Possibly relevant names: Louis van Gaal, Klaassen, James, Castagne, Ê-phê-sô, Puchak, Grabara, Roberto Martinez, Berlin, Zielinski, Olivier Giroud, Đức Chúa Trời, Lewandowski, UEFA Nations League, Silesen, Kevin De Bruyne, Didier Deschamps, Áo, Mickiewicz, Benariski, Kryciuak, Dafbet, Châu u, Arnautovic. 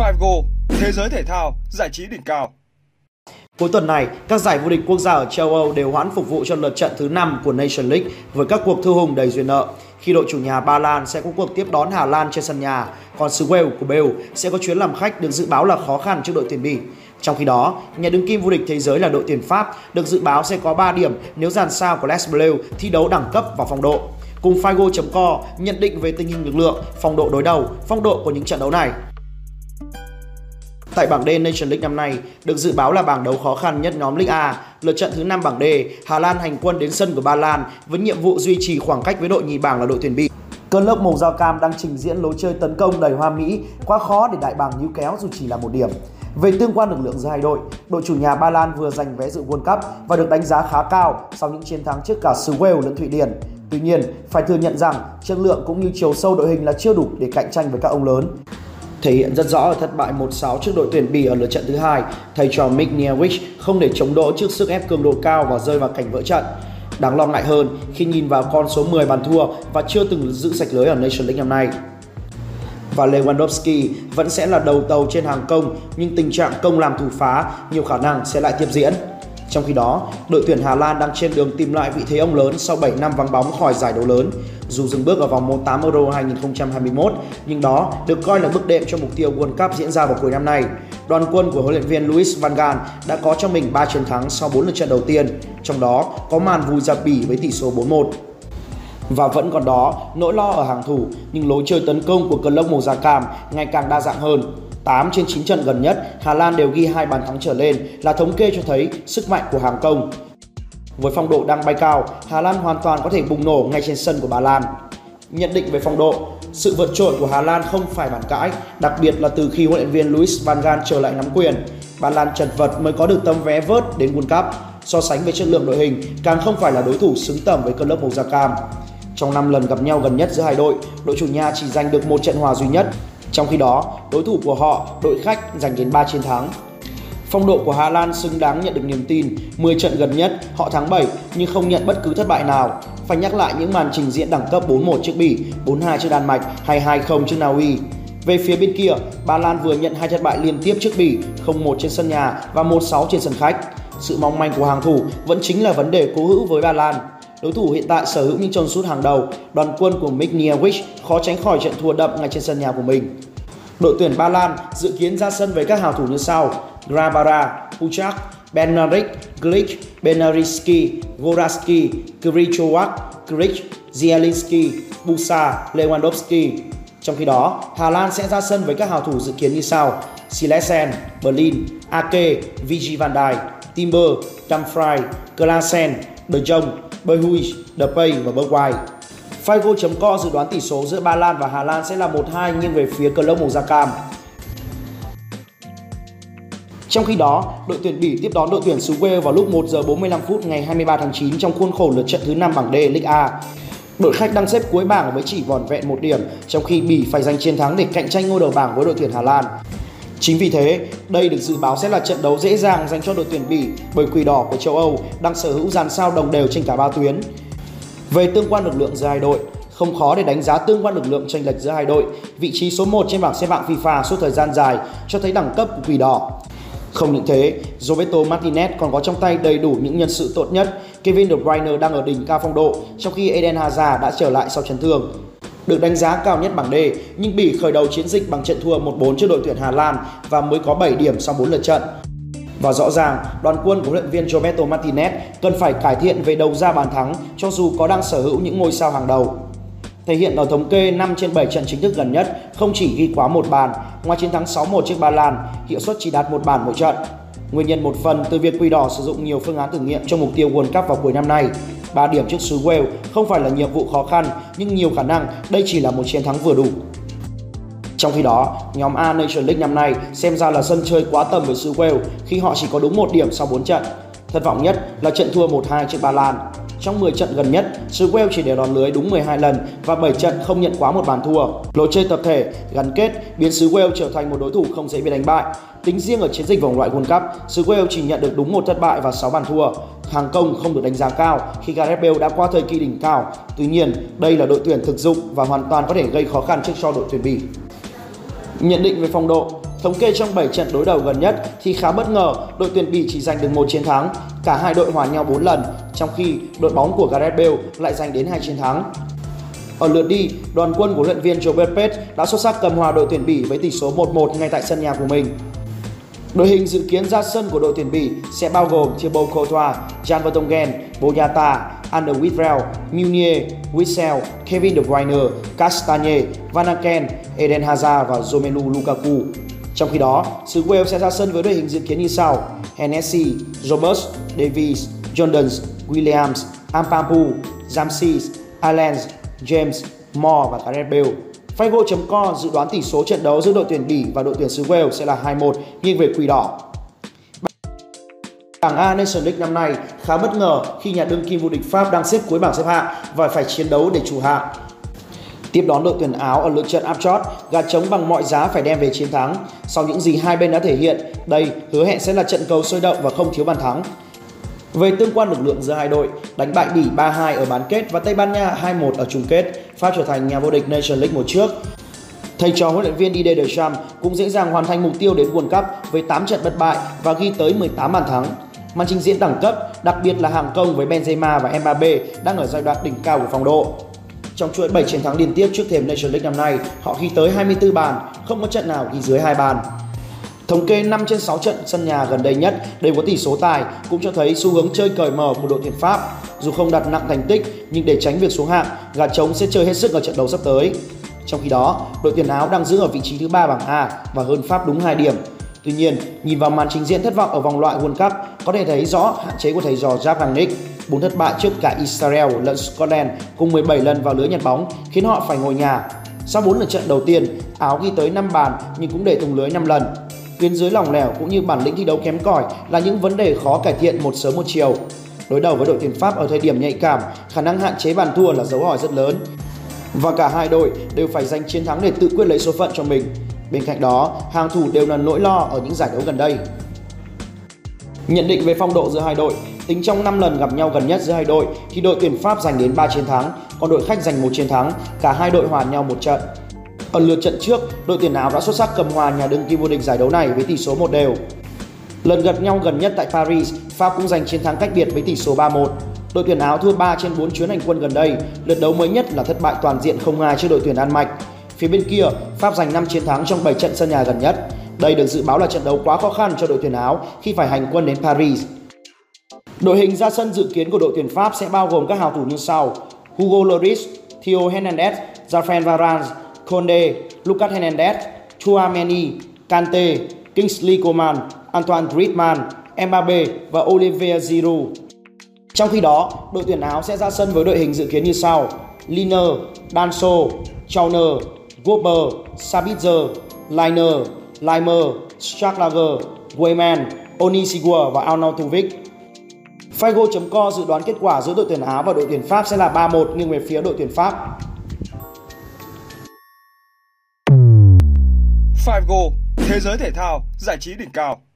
5Goal, thế giới thể thao, giải trí đỉnh cao. Cuối tuần này, các giải vô địch quốc gia ở châu Âu đều hoãn phục vụ cho lượt trận thứ 5 của Nations League với các cuộc thư hùng đầy duyên nợ, khi đội chủ nhà Ba Lan sẽ có cuộc tiếp đón Hà Lan trên sân nhà, còn xứ Wales của Bale sẽ có chuyến làm khách được dự báo là khó khăn trước đội tuyển Bỉ. Trong khi đó, nhà đương kim vô địch thế giới là đội tuyển Pháp được dự báo sẽ có 3 điểm nếu dàn sao của Les Bleus thi đấu đẳng cấp và phong độ. Cùng 5Goal.com nhận định về tình hình lực lượng, phong độ đối đầu, phong độ của những trận đấu này. Tại bảng D Nations League năm nay được dự báo là bảng đấu khó khăn nhất nhóm League A. Lượt trận thứ 5 bảng D, Hà Lan hành quân đến sân của Ba Lan với nhiệm vụ duy trì khoảng cách với đội nhì bảng là đội tuyển Bỉ. Cơn lốc màu da cam đang trình diễn lối chơi tấn công đầy hoa mỹ, quá khó để đại bàng níu kéo dù chỉ là một điểm. Về tương quan lực lượng giữa hai đội, đội chủ nhà Ba Lan vừa giành vé dự World Cup và được đánh giá khá cao sau những chiến thắng trước cả xứ Wales lẫn Thụy Điển. Tuy nhiên, phải thừa nhận rằng chất lượng cũng như chiều sâu đội hình là chưa đủ để cạnh tranh với các ông lớn. Thể hiện rất rõ ở thất bại 1-6 trước đội tuyển Bỉ ở lượt trận thứ 2, thầy trò Michniewicz không để chống đỡ trước sức ép cường độ cao và rơi vào cảnh vỡ trận. Đáng lo ngại hơn khi nhìn vào con số 10 bàn thua và chưa từng giữ sạch lưới ở Nations League năm nay. Và Lewandowski vẫn sẽ là đầu tàu trên hàng công, nhưng tình trạng công làm thủ phá nhiều khả năng sẽ lại tiếp diễn. Trong khi đó, đội tuyển Hà Lan đang trên đường tìm lại vị thế ông lớn sau 7 năm vắng bóng khỏi giải đấu lớn. Dù dừng bước ở vòng 1/8 Euro 2021, nhưng đó được coi là bước đệm cho mục tiêu World Cup diễn ra vào cuối năm nay. Đoàn quân của huấn luyện viên Louis van Gaal đã có cho mình 3 chiến thắng sau 4 lượt trận đầu tiên, trong đó có màn vùi dập Bỉ với tỷ số 4-1. Và vẫn còn đó nỗi lo ở hàng thủ, nhưng lối chơi tấn công của cơn lốc màu da cam ngày càng đa dạng hơn. 8 trên 9 trận gần nhất, Hà Lan đều ghi 2 bàn thắng trở lên là thống kê cho thấy sức mạnh của hàng công. Với phong độ đang bay cao, Hà Lan hoàn toàn có thể bùng nổ ngay trên sân của Ba Lan. Nhận định về phong độ, sự vượt trội của Hà Lan không phải bàn cãi, đặc biệt là từ khi huấn luyện viên Louis van Gaal trở lại nắm quyền. Ba Lan chật vật mới có được tấm vé vớt đến World Cup. So sánh với chất lượng đội hình, càng không phải là đối thủ xứng tầm với cơn lốc màu da cam. Trong 5 lần gặp nhau gần nhất giữa hai đội, đội chủ nhà chỉ giành được 1 trận hòa duy nhất. Trong khi đó, đối thủ của họ, đội khách, giành đến 3 chiến thắng. Phong độ của Hà Lan xứng đáng nhận được niềm tin. 10 trận gần nhất, họ thắng 7 nhưng không nhận bất cứ thất bại nào. Phải nhắc lại những màn trình diễn đẳng cấp 4-1 trước Bỉ, 4-2 trước Đan Mạch hay 2-0 trước Na Uy. Về phía bên kia, Ba Lan vừa nhận 2 thất bại liên tiếp trước Bỉ, 0-1 trên sân nhà và 1-6 trên sân khách. Sự mong manh của hàng thủ vẫn chính là vấn đề cố hữu với Ba Lan. Đối thủ hiện tại sở hữu những chân sút hàng đầu, đoàn quân của Mickiewicz khó tránh khỏi trận thua đậm ngay trên sân nhà của mình. Đội tuyển Ba Lan dự kiến ra sân với các hào thủ như sau: Grabara, Puchak, Benarik, Glick, Benariski, Goraski, Kryciuak, Glick, Zielinski, Busa, Lewandowski. Trong khi đó, Hà Lan sẽ ra sân với các hào thủ dự kiến như sau: Silesen, Berlin, Ake, Van Dijk, Timber, Dumfrye, Klaassen, De Jong, Bwin, Dafbet và Betway. 5Goal.com dự đoán tỷ số giữa Ba Lan và Hà Lan sẽ là 1-2 nghiêng về phía cơn lốc màu da cam. Trong khi đó, đội tuyển Bỉ tiếp đón đội tuyển xứ Wales vào lúc 1:45 ngày 23 tháng 9 trong khuôn khổ lượt trận thứ 5 bảng D League A. Đội khách đang xếp cuối bảng với chỉ vỏn vẹn 1 điểm, trong khi Bỉ phải giành chiến thắng để cạnh tranh ngôi đầu bảng với đội tuyển Hà Lan. Chính vì thế, đây được dự báo sẽ là trận đấu dễ dàng dành cho đội tuyển Bỉ bởi quỷ đỏ của châu Âu đang sở hữu dàn sao đồng đều trên cả 3 tuyến. Về tương quan lực lượng giữa hai đội, không khó để đánh giá tương quan lực lượng chênh lệch giữa hai đội. Vị trí số 1 trên bảng xếp hạng FIFA suốt thời gian dài cho thấy đẳng cấp của quỷ đỏ. Không những thế, Roberto Martinez còn có trong tay đầy đủ những nhân sự tốt nhất. Kevin De Bruyne đang ở đỉnh cao phong độ, trong khi Eden Hazard đã trở lại sau chấn thương. Được đánh giá cao nhất bảng D, nhưng Bỉ khởi đầu chiến dịch bằng trận thua 1-4 trước đội tuyển Hà Lan và mới có 7 điểm sau 4 lượt trận. Và rõ ràng, đoàn quân của huấn luyện viên Roberto Martinez cần phải cải thiện về đầu ra bàn thắng cho dù có đang sở hữu những ngôi sao hàng đầu. Thể hiện ở thống kê 5 trên 7 trận chính thức gần nhất không chỉ ghi quá 1 bàn, ngoài chiến thắng 6-1 trước Ba Lan, hiệu suất chỉ đạt 1 bàn mỗi trận. Nguyên nhân một phần từ việc Quỷ Đỏ sử dụng nhiều phương án thử nghiệm cho mục tiêu World Cup vào cuối năm nay. 3 điểm trước xứ Wales không phải là nhiệm vụ khó khăn, nhưng nhiều khả năng đây chỉ là một chiến thắng vừa đủ. Trong khi đó, nhóm A Nations League năm nay xem ra là sân chơi quá tầm với xứ Wales khi họ chỉ có đúng 1 điểm sau 4 trận. Thất vọng nhất là trận thua 1-2 trước Ba Lan. Trong 10 trận gần nhất, xứ Wales chỉ để đón lưới đúng 12 lần và 7 trận không nhận quá 1 bàn thua. Lối chơi tập thể, gắn kết biến xứ Wales trở thành một đối thủ không dễ bị đánh bại. Tính riêng ở chiến dịch vòng loại World Cup, xứ Wales chỉ nhận được đúng 1 thất bại và 6 bàn thua. Hàng công không được đánh giá cao khi Gareth Bale đã qua thời kỳ đỉnh cao. Tuy nhiên, đây là đội tuyển thực dụng và hoàn toàn có thể gây khó khăn trước cho đội tuyển Bỉ. Nhận định về phong độ, Thống kê trong 7 trận đối đầu gần nhất thì khá bất ngờ, đội tuyển Bỉ chỉ giành được 1 chiến thắng, cả hai đội hòa nhau 4 lần, trong khi đội bóng của Gareth Bale lại giành đến 2 chiến thắng. Ở lượt đi, đoàn quân của luyện viên Joe Betts đã xuất sắc cầm hòa đội tuyển Bỉ với tỷ số 1-1 ngay tại sân nhà của mình. Đội hình dự kiến ra sân của đội tuyển Bỉ sẽ bao gồm Thibaut Courtois, Jan Vertonghen, Boyata, Alderweireld, Meunier, Witsel, Kevin De Bruyne, Castagne, Van Aken, Eden Hazard và Romelu Lukaku. Trong khi đó, xứ Wales sẽ ra sân với đội hình dự kiến như sau: Hennessy, Roberts, Davies, Jordans, Williams, Ampampu, Jamsis, Allen, James, Moore và Gareth Bale. 5Goal.com dự đoán tỷ số trận đấu giữa đội tuyển Bỉ và đội tuyển xứ Wales sẽ là 2-1 nghiêng về Quỷ Đỏ. Bảng A Nations League năm nay khá bất ngờ khi nhà đương kim vô địch Pháp đang xếp cuối bảng xếp hạng và phải chiến đấu để trụ hạng. Tiếp đón đội tuyển Áo ở lượt trận áp chót, gà trống bằng mọi giá phải đem về chiến thắng. Sau những gì hai bên đã thể hiện, đây hứa hẹn sẽ là trận cầu sôi động và không thiếu bàn thắng. Về tương quan lực lượng giữa hai đội, đánh bại Bỉ 3-2 ở bán kết và Tây Ban Nha 2-1 ở chung kết, Pháp trở thành nhà vô địch Nations League mùa trước. Thầy trò huấn luyện viên Didier Deschamps cũng dễ dàng hoàn thành mục tiêu đến World Cup với 8 trận bất bại và ghi tới 18 bàn thắng. Màn trình diễn đẳng cấp, đặc biệt là hàng công với Benzema và Mbappé đang ở giai đoạn đỉnh cao của phong độ. Trong chuỗi 7 chiến thắng liên tiếp trước thềm Nations League năm nay, họ ghi tới 24 bàn, không có trận nào ghi dưới 2 bàn. Thống kê 5 trên 6 trận sân nhà gần đây nhất đều có tỷ số tài cũng cho thấy xu hướng chơi cởi mở của đội tuyển Pháp. Dù không đặt nặng thành tích nhưng để tránh việc xuống hạng, gà trống sẽ chơi hết sức ở trận đấu sắp tới. Trong khi đó, đội tuyển Áo đang giữ ở vị trí thứ 3 bảng A và hơn Pháp đúng 2 điểm. Tuy nhiên, nhìn vào màn trình diễn thất vọng ở vòng loại World Cup có thể thấy rõ hạn chế của thầy trò Ralf Rangnick. 4 thất bại trước cả Israel lẫn Scotland cùng 17 lần vào lưới nhặt bóng khiến họ phải ngồi nhà. Sau 4 lượt trận đầu tiên, Áo ghi tới 5 bàn nhưng cũng để thủng lưới 5 lần. Tuyến dưới lỏng lẻo cũng như bản lĩnh thi đấu kém cỏi là những vấn đề khó cải thiện một sớm một chiều. Đối đầu với đội tuyển Pháp ở thời điểm nhạy cảm, khả năng hạn chế bàn thua là dấu hỏi rất lớn. Và cả hai đội đều phải giành chiến thắng để tự quyết lấy số phận cho mình. Bên cạnh đó, hàng thủ đều là nỗi lo ở những giải đấu gần đây. Nhận định về phong độ giữa hai đội, tính trong 5 lần gặp nhau gần nhất giữa hai đội thì đội tuyển Pháp giành đến 3 chiến thắng, còn đội khách giành 1 chiến thắng, cả hai đội hòa nhau 1 trận. Ở lượt trận trước, đội tuyển Áo đã xuất sắc cầm hòa nhà đương kim vô địch giải đấu này với tỷ số 1-1. Lần gặp nhau gần nhất tại Paris, Pháp cũng giành chiến thắng cách biệt với tỷ số 3-1. Đội tuyển Áo thua 3 trên 4 chuyến hành quân gần đây, lượt đấu mới nhất là thất bại toàn diện 0-2 trước đội tuyển Đan Mạch. Phía bên kia, Pháp giành 5 chiến thắng trong 7 trận sân nhà gần nhất. Đây được dự báo là trận đấu quá khó khăn cho đội tuyển Áo khi phải hành quân đến Paris. Đội hình ra sân dự kiến của đội tuyển Pháp sẽ bao gồm các hào thủ như sau: Hugo Lloris, Theo Hernandez, Raphael Varane, Conde, Lucas Hernandez, Chouameni, Kante, Kingsley Coman, Antoine Griezmann, Mbappé và Olivier Giroud. Trong khi đó, đội tuyển Áo sẽ ra sân với đội hình dự kiến như sau: Liner, Danso, Chauner, Gopper, Sabitzer, Liner, Leimer, Schlager, Weyman, Onisigua và Arnautovic. 5Goal.com dự đoán kết quả giữa đội tuyển Áo và đội tuyển Pháp sẽ là 3-1 nghiêng về phía đội tuyển Pháp. 5Goal, thế giới thể thao, giải trí đỉnh cao.